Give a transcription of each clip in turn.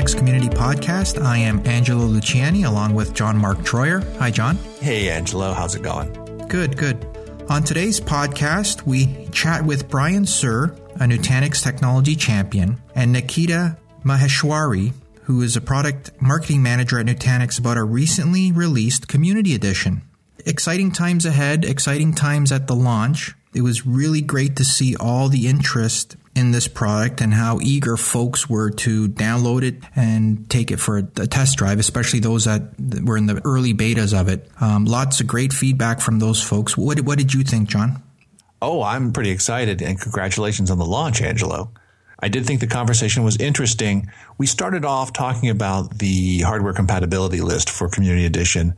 Next Community Podcast. I am Angelo Luciani along with John Mark Troyer. Hi, John. Hey, Angelo. How's it going? Good, good. On today's podcast, we chat with Brian Sir, a Nutanix technology champion, and Nikita Maheshwari, who is a product marketing manager at Nutanix, about our recently released Community Edition. Exciting times ahead, exciting times at the launch. It was really great to see all the interest in this product and how eager folks were to download it and take it for a test drive, especially those that were in the early betas of it. Lots of great feedback from those folks. What did you think, John? Oh, I'm pretty excited, and congratulations on the launch, Angelo. I did think the conversation was interesting. We started off talking about the hardware compatibility list for Community Edition.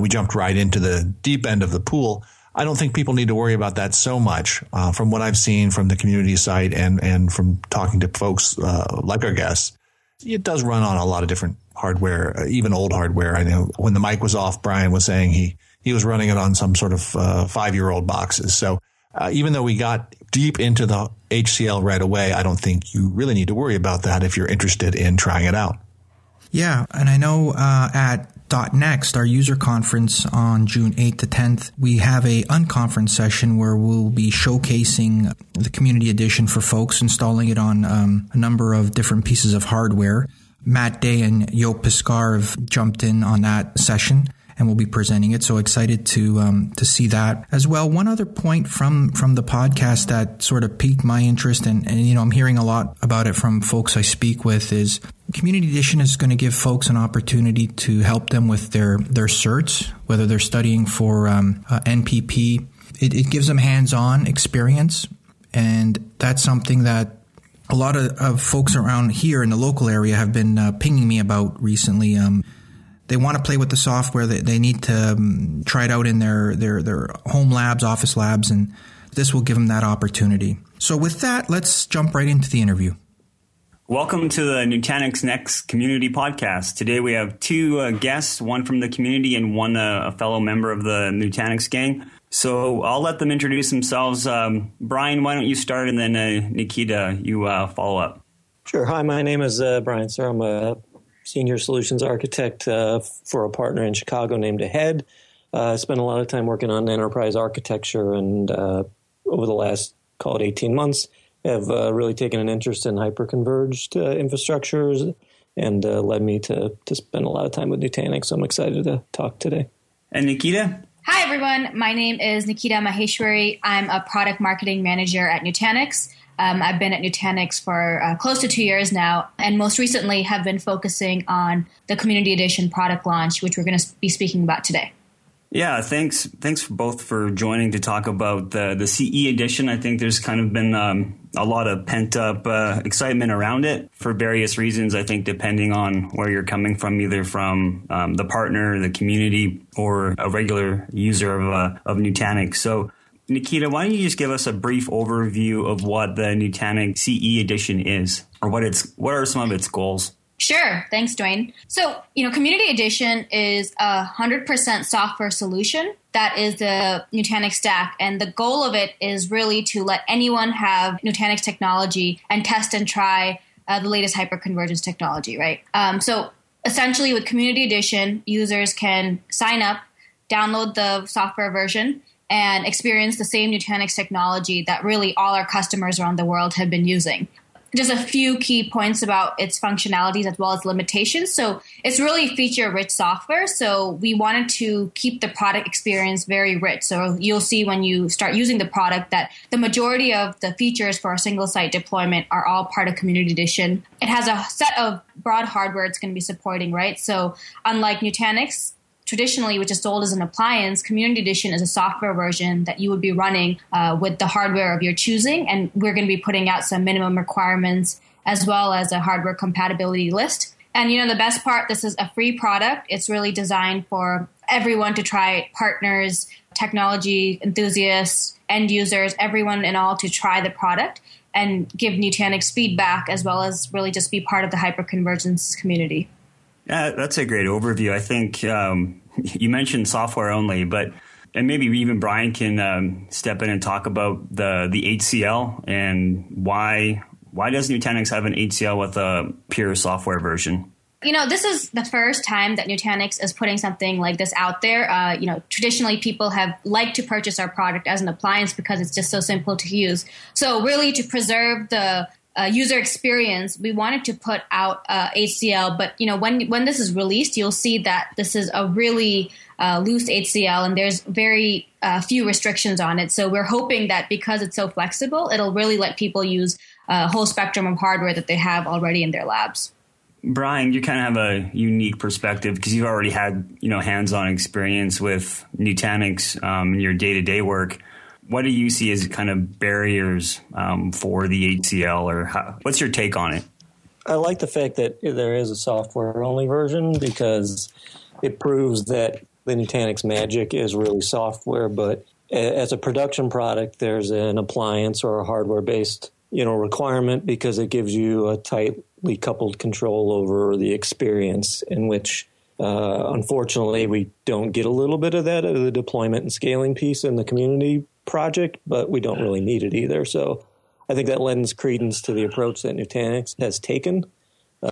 We jumped right into the deep end of the pool. I don't think people need to worry about that so much from what I've seen from the community site and from talking to folks like our guests. It does run on a lot of different hardware, even old hardware. I know when the mic was off, Brian was saying he was running it on some sort of 5-year-old boxes. So even though we got deep into the HCL right away, I don't think you really need to worry about that if you're interested in trying it out. Yeah, and I know at Dot Next, our user conference on June 8th to 10th, we have a unconference session where we'll be showcasing the Community Edition for folks, installing it on a number of different pieces of hardware. Matt Day and Yoke Piscar have jumped in on that session and will be presenting it. So excited to see that as well. One other point from the podcast that sort of piqued my interest, and you know, I'm hearing a lot about it from folks I speak with, is Community Edition is going to give folks an opportunity to help them with their certs, whether they're studying for NPP. It gives them hands-on experience, and that's something that a lot of folks around here in the local area have been pinging me about recently. They want to play with the software. They need to try it out in their home labs, office labs, and this will give them that opportunity. So with that, let's jump right into the interview. Welcome to the Nutanix Next Community Podcast. Today we have two guests, one from the community and one a fellow member of the Nutanix gang. So I'll let them introduce themselves. Brian, why don't you start, and then Nikita, you follow up. Sure. Hi, my name is Brian Sir. I'm a senior solutions architect for a partner in Chicago named Ahead. I spent a lot of time working on enterprise architecture, and over the last, call it 18 months, have really taken an interest in hyper-converged infrastructures, and led me to spend a lot of time with Nutanix. So I'm excited to talk today. And Nikita? Hi, everyone. My name is Nikita Maheshwari. I'm a product marketing manager at Nutanix. I've been at Nutanix for close to 2 years now, and most recently have been focusing on the Community Edition product launch, which we're going to be speaking about today. Yeah, thanks both for joining to talk about the CE edition. I think there's kind of been a lot of pent-up excitement around it for various reasons, I think, depending on where you're coming from, either from the partner, the community, or a regular user of Nutanix. So, Nikita, why don't you just give us a brief overview of what the Nutanix CE edition is, or what are some of its goals? Sure. Thanks, Dwayne. So, Community Edition is 100% software solution. That is the Nutanix stack. And the goal of it is really to let anyone have Nutanix technology and test and try the latest hyperconvergence technology, right? So essentially with Community Edition, users can sign up, download the software version, and experience the same Nutanix technology that really all our customers around the world have been using. Just a few key points about its functionalities as well as limitations. So it's really feature-rich software. So we wanted to keep the product experience very rich. So you'll see when you start using the product that the majority of the features for a single-site deployment are all part of Community Edition. It has a set of broad hardware it's going to be supporting, right? So unlike Nutanix, traditionally, which is sold as an appliance, Community Edition is a software version that you would be running with the hardware of your choosing, and we're going to be putting out some minimum requirements as well as a hardware compatibility list. And, the best part, this is a free product. It's really designed for everyone to try, partners, technology enthusiasts, end users, everyone and all to try the product and give Nutanix feedback as well as really just be part of the hyperconvergence community. Yeah, that's a great overview. I think you mentioned software only, and maybe even Brian can step in and talk about the HCL and why Why does Nutanix have an HCL with a pure software version? You know, this is the first time that Nutanix is putting something like this out there. You know, traditionally people have liked to purchase our product as an appliance because it's just so simple to use. So really to preserve the user experience, we wanted to put out HCL. But, you know, when this is released, you'll see that this is a really loose HCL and there's very few restrictions on it. So we're hoping that because it's so flexible, it'll really let people use a whole spectrum of hardware that they have already in their labs. Brian, you kind of have a unique perspective because you've already had, you know, hands-on experience with Nutanix in your day-to-day work. What do you see as kind of barriers for the HCL, or what's your take on it? I like the fact that there is a software-only version because it proves that the Nutanix magic is really software. But as a production product, there's an appliance or a hardware-based, you know, requirement because it gives you a tightly coupled control over the experience in which, unfortunately, we don't get a little bit of that, of the deployment and scaling piece in the community project, but we don't really need it either. So I think that lends credence to the approach that Nutanix has taken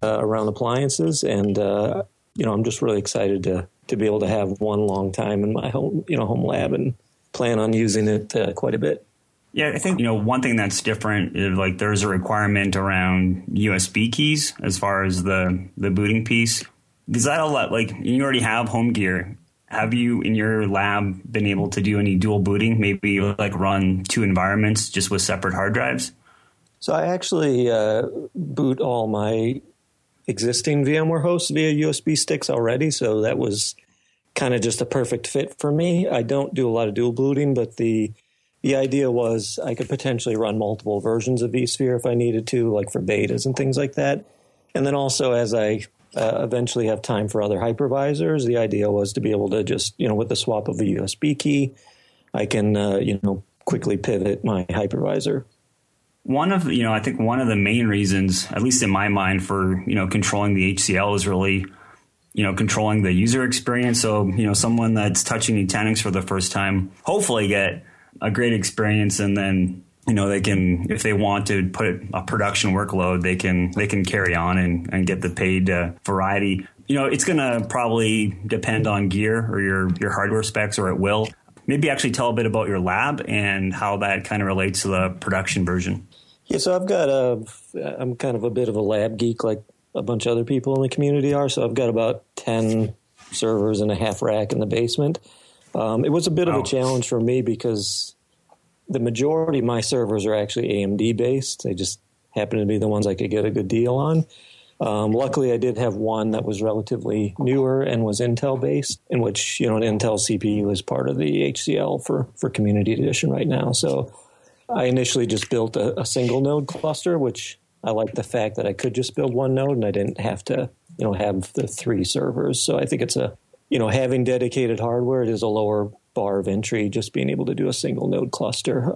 around appliances. And, you know, I'm just really excited to be able to have one long time in my home, you know, home lab and plan on using it quite a bit. Yeah, I think, you know, one thing that's different is like there's a requirement around USB keys as far as the booting piece. Because that'll let, like, you already have home gear. Have you in your lab been able to do any dual booting, maybe like run two environments just with separate hard drives? So I actually boot all my existing VMware hosts via USB sticks already. So that was kind of just a perfect fit for me. I don't do a lot of dual booting, but the idea was I could potentially run multiple versions of vSphere if I needed to, like for betas and things like that. And then also as I eventually have time for other hypervisors, the idea was to be able to just, you know, with the swap of the USB key, I can, you know, quickly pivot my hypervisor. One of, you know, I think one of the main reasons, at least in my mind, for, you know, controlling the HCL is really, you know, controlling the user experience. So, you know, someone that's touching Nutanix for the first time, hopefully get a great experience, and then, you know, they can, if they want to put a production workload, they can carry on and get the paid variety. You know, it's going to probably depend on gear or your hardware specs, or it will. Maybe actually tell a bit about your lab and how that kind of relates to the production version. Yeah, so I've got I'm kind of a bit of a lab geek like a bunch of other people in the community are. So I've got about 10 servers and a half rack in the basement. It was a bit of a challenge for me because the majority of my servers are actually AMD based. They just happen to be the ones I could get a good deal on. Luckily, I did have one that was relatively newer and was Intel based, in which, you know, an Intel CPU is part of the HCL for Community Edition right now. So I initially just built a single node cluster, which I like the fact that I could just build one node and I didn't have to, you know, have the three servers. So I think it's a, you know, having dedicated hardware, it is a lower bar of entry, just being able to do a single node cluster.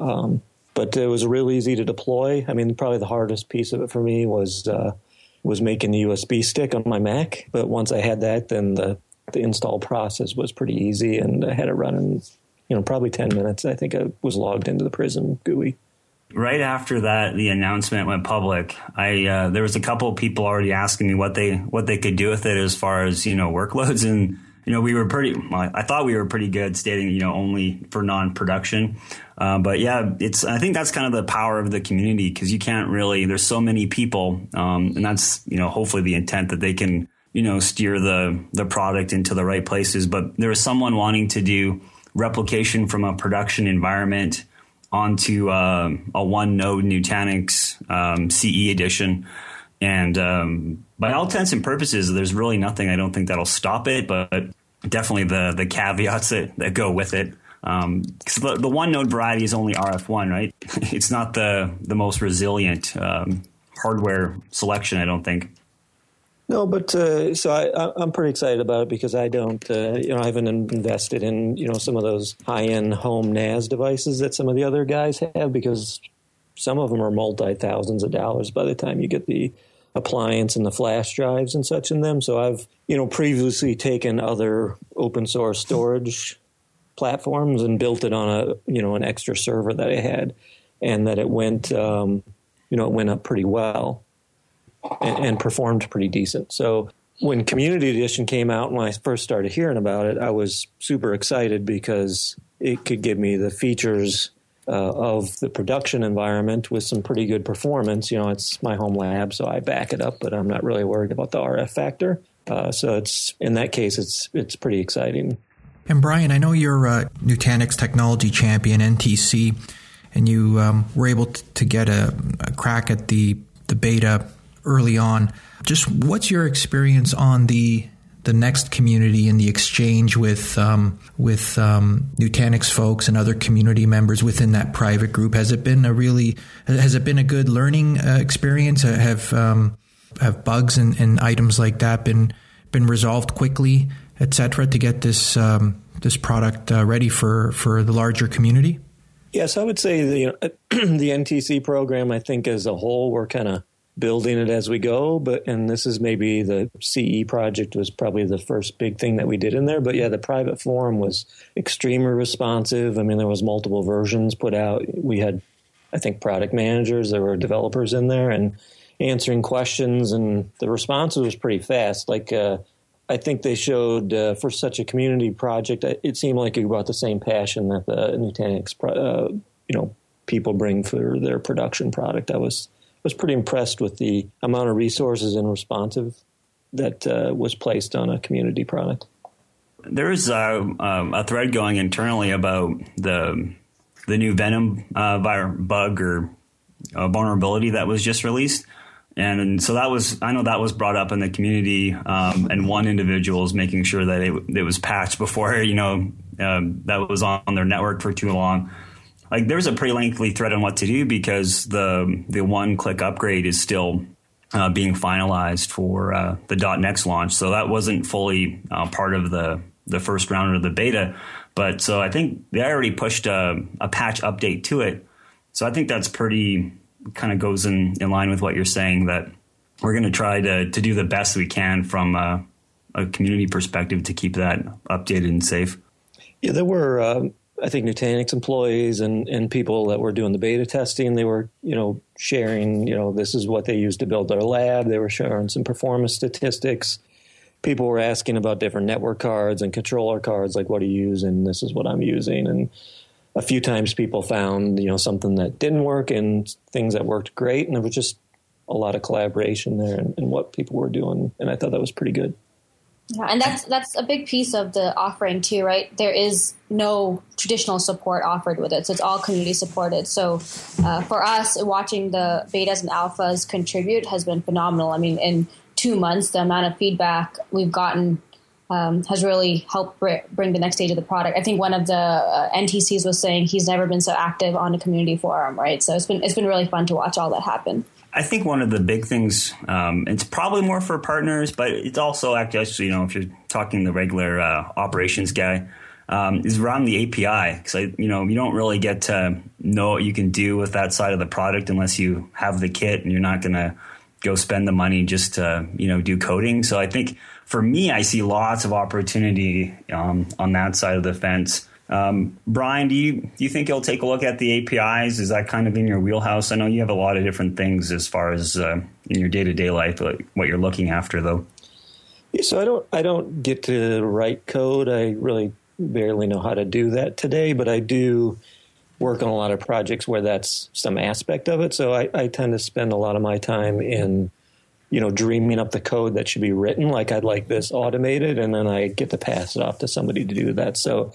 But it was real easy to deploy. I mean, probably the hardest piece of it for me was making the USB stick on my Mac. But once I had that, then the install process was pretty easy, and I had it running, you know, probably 10 minutes. I think I was logged into the Prism GUI. Right after that, the announcement went public. I there was a couple of people already asking me what they could do with it as far as, you know, workloads and. You know, I thought we were pretty good stating, you know, only for non-production. But yeah, I think that's kind of the power of the community because you can't really, there's so many people. And that's, you know, hopefully the intent that they can, you know, steer the product into the right places. But there was someone wanting to do replication from a production environment onto a one node Nutanix CE edition. And by all intents and purposes, there's really nothing. I don't think that'll stop it, but definitely the caveats that go with it. Because the one node variety is only RF1, right? It's not the most resilient hardware selection, I don't think. No, but so I'm pretty excited about it because I don't, you know, I haven't invested in, you know, some of those high-end home NAS devices that some of the other guys have because some of them are multi-thousands of dollars by the time you get the appliance and the flash drives and such in them. So I've, you know, previously taken other open source storage platforms and built it on a, you know, an extra server that I had, and that it went you know, it went up pretty well and performed pretty decent. So when Community Edition came out, when I first started hearing about it, I was super excited because it could give me the features of the production environment with some pretty good performance. You know, it's my home lab, so I back it up, but I'm not really worried about the RF factor. So it's in that case, it's pretty exciting. And Brian, I know you're a Nutanix technology champion, NTC, and you were able to get a crack at the beta early on. Just what's your experience on the Next community and the exchange with Nutanix folks and other community members within that private group? Has it been a good learning experience? Have bugs and items like that been resolved quickly, et cetera, to get this this product ready for the larger community? Yes, I would say the NTC program, I think as a whole, we're kind of building it as we go. And this is maybe the CE project was probably the first big thing that we did in there. But yeah, the private forum was extremely responsive. I mean, there was multiple versions put out. We had, I think, product managers, there were developers in there and answering questions, and the response was pretty fast. Like, I think they showed for such a community project, it seemed like it brought the same passion that the Nutanix, people bring for their production product. I was pretty impressed with the amount of resources and responsive that was placed on a community product. There is a thread going internally about the new Venom bug or vulnerability that was just released. And so I know that was brought up in the community, and one individual is making sure that it was patched before, that was on their network for too long. Like, there's a pretty lengthy thread on what to do because the one-click upgrade is still being finalized for the .next launch. So that wasn't fully part of the first round of the beta. But so I think they already pushed a patch update to it. So I think that's pretty kind of goes in line with what you're saying, that we're going to try to do the best we can from a community perspective to keep that updated and safe. Yeah, there were... I think Nutanix employees and people that were doing the beta testing, they were, sharing, this is what they used to build their lab. They were sharing some performance statistics. People were asking about different network cards and controller cards, like what do you use and this is what I'm using. And a few times people found, something that didn't work and things that worked great. And there was just a lot of collaboration there and what people were doing. And I thought that was pretty good. Yeah, and that's a big piece of the offering too, right? There is no traditional support offered with it, so it's all community supported. So for us, watching the betas and alphas contribute has been phenomenal. I mean, in 2 months, the amount of feedback we've gotten has really helped bring the next stage of the product. I think one of the NTCs was saying he's never been so active on a community forum, right? So it's been really fun to watch all that happen. I think one of the big things, it's probably more for partners, but it's also actually, if you're talking the regular operations guy, is around the API. Because, you don't really get to know what you can do with that side of the product unless you have the kit, and you're not going to go spend the money just to, do coding. So I think for me, I see lots of opportunity on that side of the fence. Brian, do you think you'll take a look at the APIs? Is that kind of in your wheelhouse? I know you have a lot of different things as far as in your day-to-day life, like what you're looking after, though. Yeah, so I don't get to write code. I really barely know how to do that today, but I do work on a lot of projects where that's some aspect of it. So I tend to spend a lot of my time in dreaming up the code that should be written. Like, I'd like this automated, and then I get to pass it off to somebody to do that. So.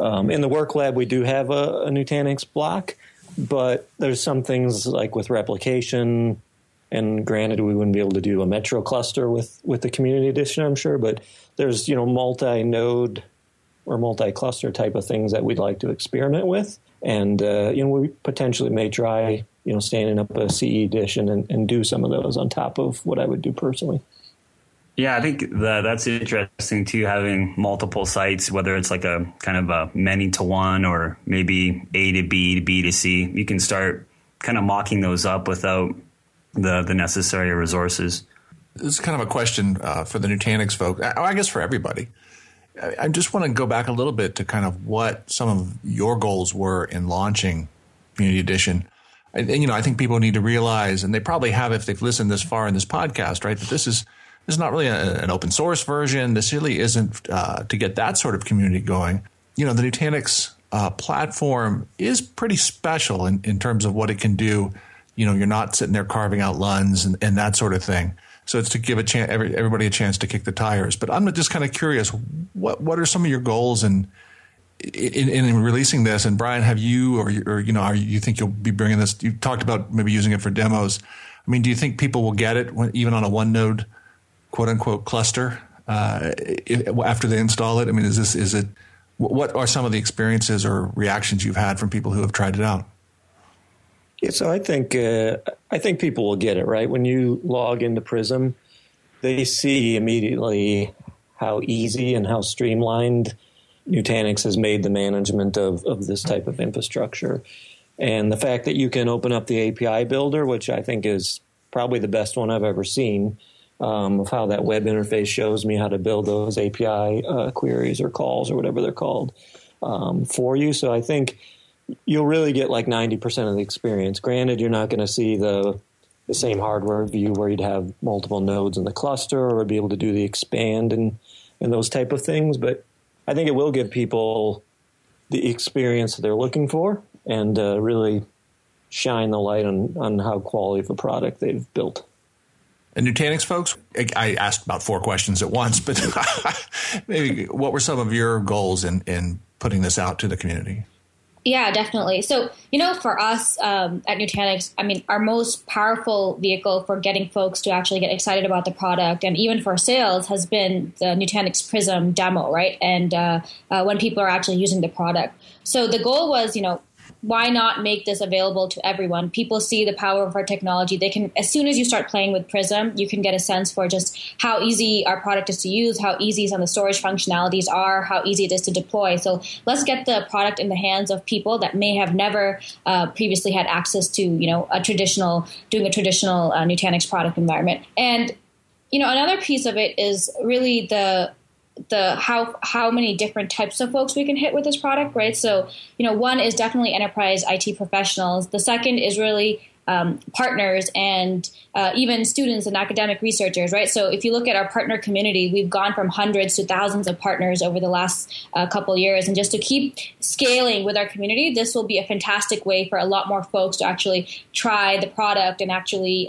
In the work lab, we do have a Nutanix block, but there's some things like with replication, and granted, we wouldn't be able to do a metro cluster with the community edition, I'm sure, but there's, multi-node or multi-cluster type of things that we'd like to experiment with. And, we potentially may try, standing up a CE edition and do some of those on top of what I would do personally. Yeah, I think that's interesting, too, having multiple sites, whether it's like a kind of a many to one or maybe A to B to B to C. You can start kind of mocking those up without the necessary resources. This is kind of a question for the Nutanix folks, I guess for everybody. I just want to go back a little bit to kind of what some of your goals were in launching Community Edition. you know, I think people need to realize, and they probably have if they've listened this far in this podcast, right, that this is not really an open source version. This really isn't to get that sort of community going. You know, the Nutanix platform is pretty special in terms of what it can do. You know, you're not sitting there carving out LUNs and that sort of thing. So it's to give a chance, everybody a chance to kick the tires. But I'm just kind of curious, what are some of your goals in releasing this? And Brian, have you you think you'll be bringing this? You talked about maybe using it for demos. I mean, do you think people will get it even on a one node, quote unquote, cluster after they install it? I mean, is it? What are some of the experiences or reactions you've had from people who have tried it out? Yeah, so I think people will get it, right? When you log into Prism, they see immediately how easy and how streamlined Nutanix has made the management of this type of infrastructure. And the fact that you can open up the API builder, which I think is probably the best one I've ever seen, of how that web interface shows me how to build those API queries or calls or whatever they're called for you. So I think you'll really get like 90% of the experience. Granted, you're not going to see the same hardware view where you'd have multiple nodes in the cluster or be able to do the expand and those type of things. But I think it will give people the experience that they're looking for and really shine the light on how quality of a product they've built. And Nutanix folks, I asked about 4 questions at once, but maybe what were some of your goals in putting this out to the community? Yeah, definitely. So, you know, for us at Nutanix, I mean, our most powerful vehicle for getting folks to actually get excited about the product and even for sales has been the Nutanix Prism demo, right? And when people are actually using the product. So the goal was, you know, why not make this available to everyone? People see the power of our technology. They can, as soon as you start playing with Prism, you can get a sense for just how easy our product is to use, how easy some of the storage functionalities are, how easy it is to deploy. So let's get the product in the hands of people that may have never previously had access to, you know, a traditional Nutanix product environment. And, you know, another piece of it is really the how many different types of folks we can hit with this product, right? So, you know, one is definitely enterprise IT professionals. The second is really partners and even students and academic researchers, right? So if you look at our partner community, we've gone from hundreds to thousands of partners over the last couple of years. And just to keep scaling with our community, this will be a fantastic way for a lot more folks to actually try the product and actually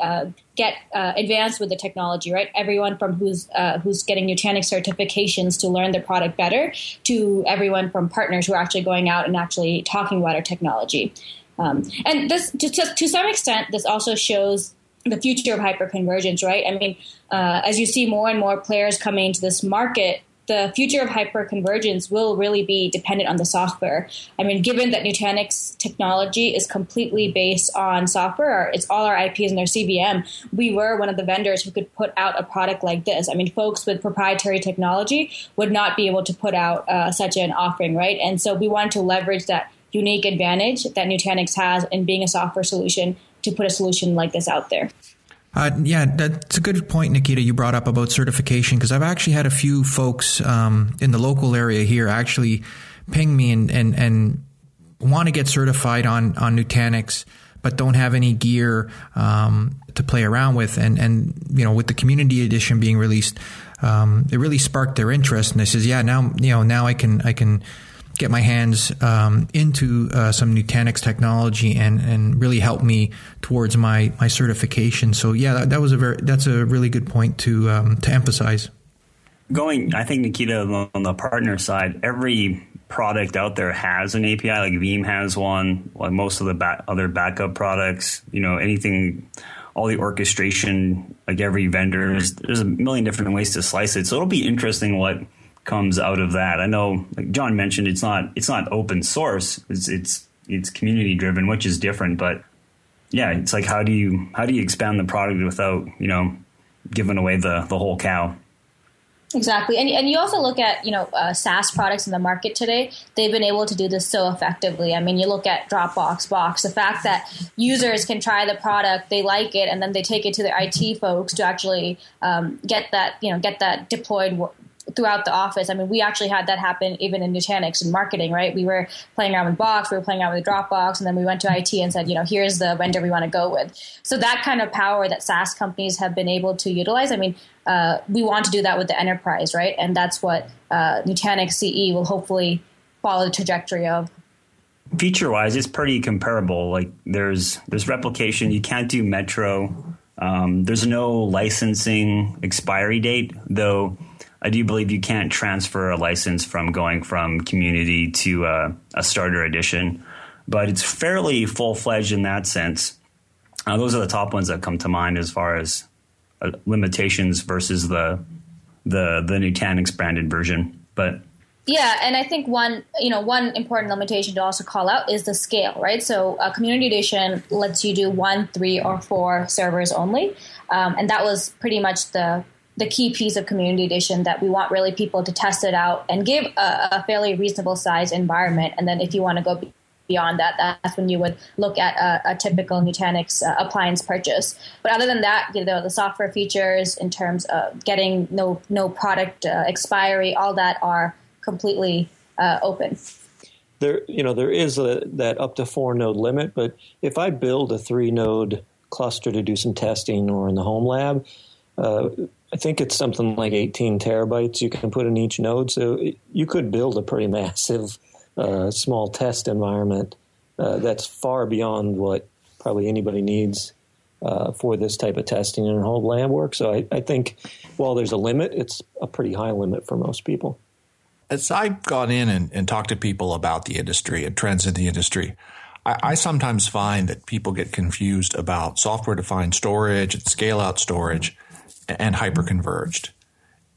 get advanced with the technology, right? Everyone from who's getting Nutanix certifications to learn the product better to everyone from partners who are actually going out and actually talking about our technology. And this, to some extent, this also shows the future of hyperconvergence, right? I mean, as you see more and more players coming into this market, the future of hyperconvergence will really be dependent on the software. I mean, given that Nutanix technology is completely based on software, it's all our IPs and our CVM, we were one of the vendors who could put out a product like this. I mean, folks with proprietary technology would not be able to put out such an offering, right? And so we wanted to leverage that unique advantage that Nutanix has in being a software solution to put a solution like this out there. Yeah, that's a good point, Nikita, you brought up about certification, because I've actually had a few folks in the local area here actually ping me and want to get certified on Nutanix, but don't have any gear to play around with. And you know, with the community edition being released, it really sparked their interest. And they says, yeah, now I can get my hands into some Nutanix technology and really help me towards my certification. So yeah, that's a really good point to emphasize. I think Nikita, on the partner side, every product out there has an API. Like Veeam has one. Like most of the other backup products, you know, anything. All the orchestration, like every vendor, there's a million different ways to slice it. So it'll be interesting what comes out of that. I know, like John mentioned, it's not open source. It's community driven, which is different. But yeah, it's like how do you expand the product without, you know, giving away the whole cow? Exactly. And you also look at, you know, SaaS products in the market today. They've been able to do this so effectively. I mean, you look at Dropbox, Box, the fact that users can try the product, they like it, and then they take it to their IT folks to actually get that deployed throughout the office. I mean, we actually had that happen even in Nutanix in marketing, right? We were playing around with Box, we were playing around with Dropbox, and then we went to IT and said, you know, here's the vendor we want to go with. So that kind of power that SaaS companies have been able to utilize, I mean, we want to do that with the enterprise, right? And that's what Nutanix CE will hopefully follow the trajectory of. Feature-wise, it's pretty comparable. Like there's replication. You can't do Metro. There's no licensing expiry date, though I do believe you can't transfer a license from going from community to a starter edition. But it's fairly full-fledged in that sense. Those are the top ones that come to mind as far as limitations versus the Nutanix branded version. But yeah, and I think one important limitation to also call out is the scale, right? So a community edition lets you do 1, 3, or 4 servers only, and that was pretty much the key piece of community edition that we want really people to test it out and give a fairly reasonable size environment. And then if you want to go beyond that, that's when you would look at a typical Nutanix appliance purchase. But other than that, you know, the software features in terms of getting no product expiry, all that are completely open. There is that up to 4-node limit, but if I build a 3-node cluster to do some testing or in the home lab, I think it's something like 18 terabytes you can put in each node. So you could build a pretty massive small test environment that's far beyond what probably anybody needs for this type of testing in a whole lab work. So I think while there's a limit, it's a pretty high limit for most people. As I've gone in and talked to people about the industry and trends in the industry, I sometimes find that people get confused about software-defined storage and scale-out storage and hyperconverged.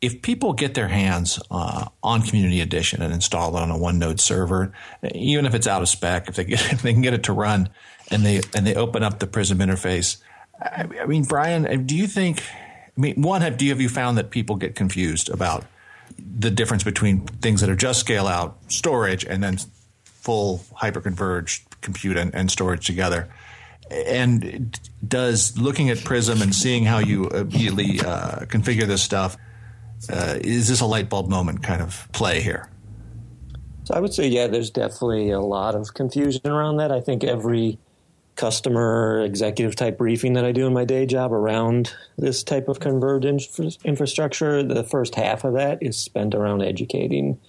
If people get their hands on Community Edition and install it on a one-node server, even if it's out of spec, if they can get it to run, and they open up the Prism interface, I mean, Brian, do you think? I mean, one, have you found that people get confused about the difference between things that are just scale-out storage and then full hyperconverged compute and storage together? And does looking at Prism and seeing how you immediately configure this stuff, is this a light bulb moment kind of play here? So I would say, yeah, there's definitely a lot of confusion around that. I think every customer executive type briefing that I do in my day job around this type of converged infrastructure, the first half of that is spent around educating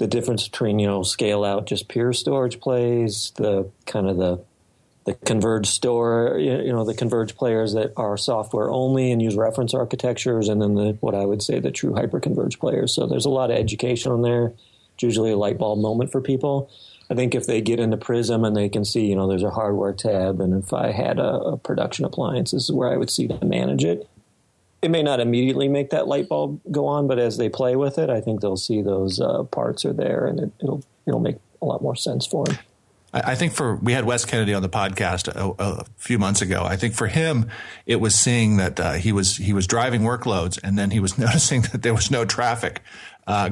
the difference between, you know, scale out, just pure storage plays, the kind of the converged store, you know, the converged players that are software only and use reference architectures, and then what I would say the true hyperconverged players. So there's a lot of education on there. It's usually a light bulb moment for people. I think if they get into Prism and they can see, you know, there's a hardware tab, and if I had a production appliance, this is where I would see to manage it. It may not immediately make that light bulb go on, but as they play with it, I think they'll see those parts are there, and it'll make a lot more sense for them. I think we had Wes Kennedy on the podcast a few months ago. I think for him, it was seeing that he was driving workloads, and then he was noticing that there was no traffic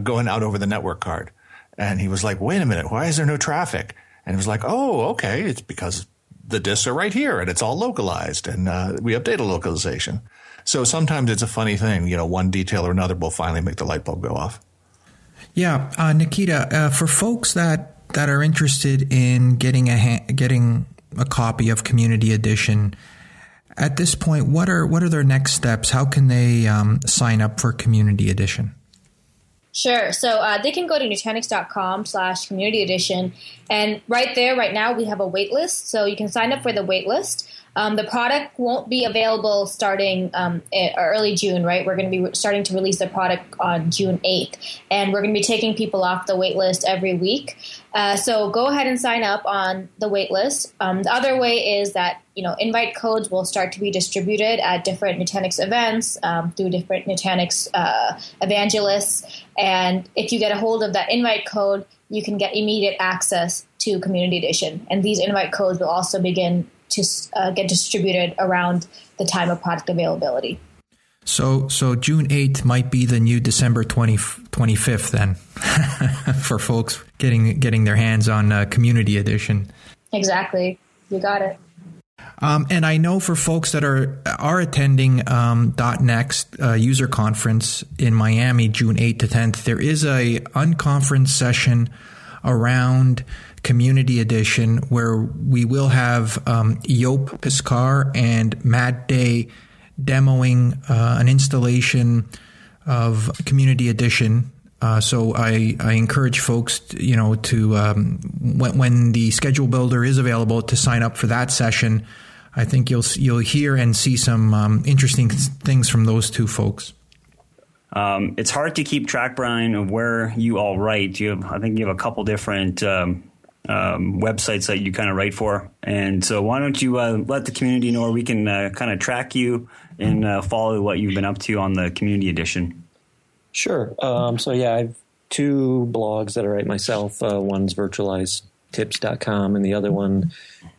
going out over the network card. And he was like, wait a minute, why is there no traffic? And he was like, oh, okay, it's because the disks are right here, and it's all localized, and we update a localization. So sometimes it's a funny thing, you know, one detail or another will finally make the light bulb go off. Yeah, Nikita, for folks that are interested in getting a copy of Community Edition, at this point, what are their next steps? How can they sign up for Community Edition? Sure. So they can go to Nutanix.com/community edition. And right there, right now, we have a wait list. So you can sign up for the wait list. The product won't be available starting early June, right? We're going to be starting to release the product on June 8th. And we're going to be taking people off the wait list every week. So go ahead and sign up on the wait list. The other way is that, you know, invite codes will start to be distributed at different Nutanix events through different Nutanix evangelists. And if you get a hold of that invite code, you can get immediate access to Community Edition. And these invite codes will also begin to get distributed around the time of product availability. So June 8th might be the new December 25th then for folks getting their hands on Community Edition. Exactly. You got it. And I know for folks that are attending Dot Next user conference in Miami, June 8th to 10th, there is a unconference session around Community Edition where we will have Yoke Piscar and Matt Day demoing an installation of Community Edition. So I encourage folks, to when the schedule builder is available to sign up for that session. I think you'll hear and see some interesting things from those two folks. It's hard to keep track, Brian, of where you all write. I think you have a couple different websites that you kind of write for, and so why don't you let the community know where we can kind of track you and follow what you've been up to on the Community Edition. Sure. So yeah, I have two blogs that I write myself. One's virtualizedtips.com, and the other one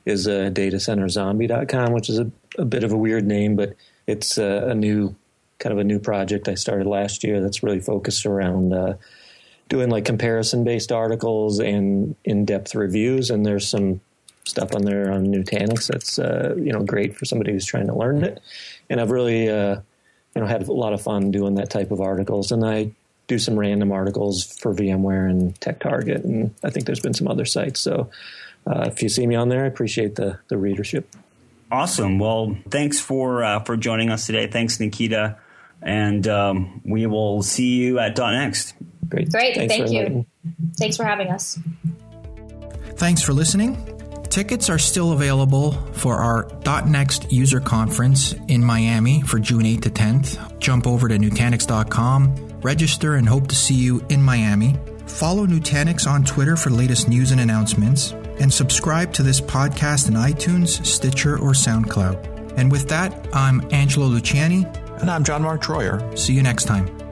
is datacenterzombie.com, which is a bit of a weird name, but it's a new project I started last year that's really focused around doing like comparison-based articles and in-depth reviews. And there's some stuff on there on Nutanix that's great for somebody who's trying to learn it. And I've really had a lot of fun doing that type of articles. And I do some random articles for VMware and Tech Target, and I think there's been some other sites. So if you see me on there, I appreciate the readership. Awesome. Well, thanks for joining us today. Thanks, Nikita. And we will see you at Dot Next. Great. Thank you. Thanks for having us. Thanks for listening. Tickets are still available for our .next user conference in Miami for June 8th to 10th. Jump over to Nutanix.com, register, and hope to see you in Miami. Follow Nutanix on Twitter for latest news and announcements, and subscribe to this podcast in iTunes, Stitcher, or SoundCloud. And with that, I'm Angelo Luciani. And I'm John Mark Troyer. See you next time.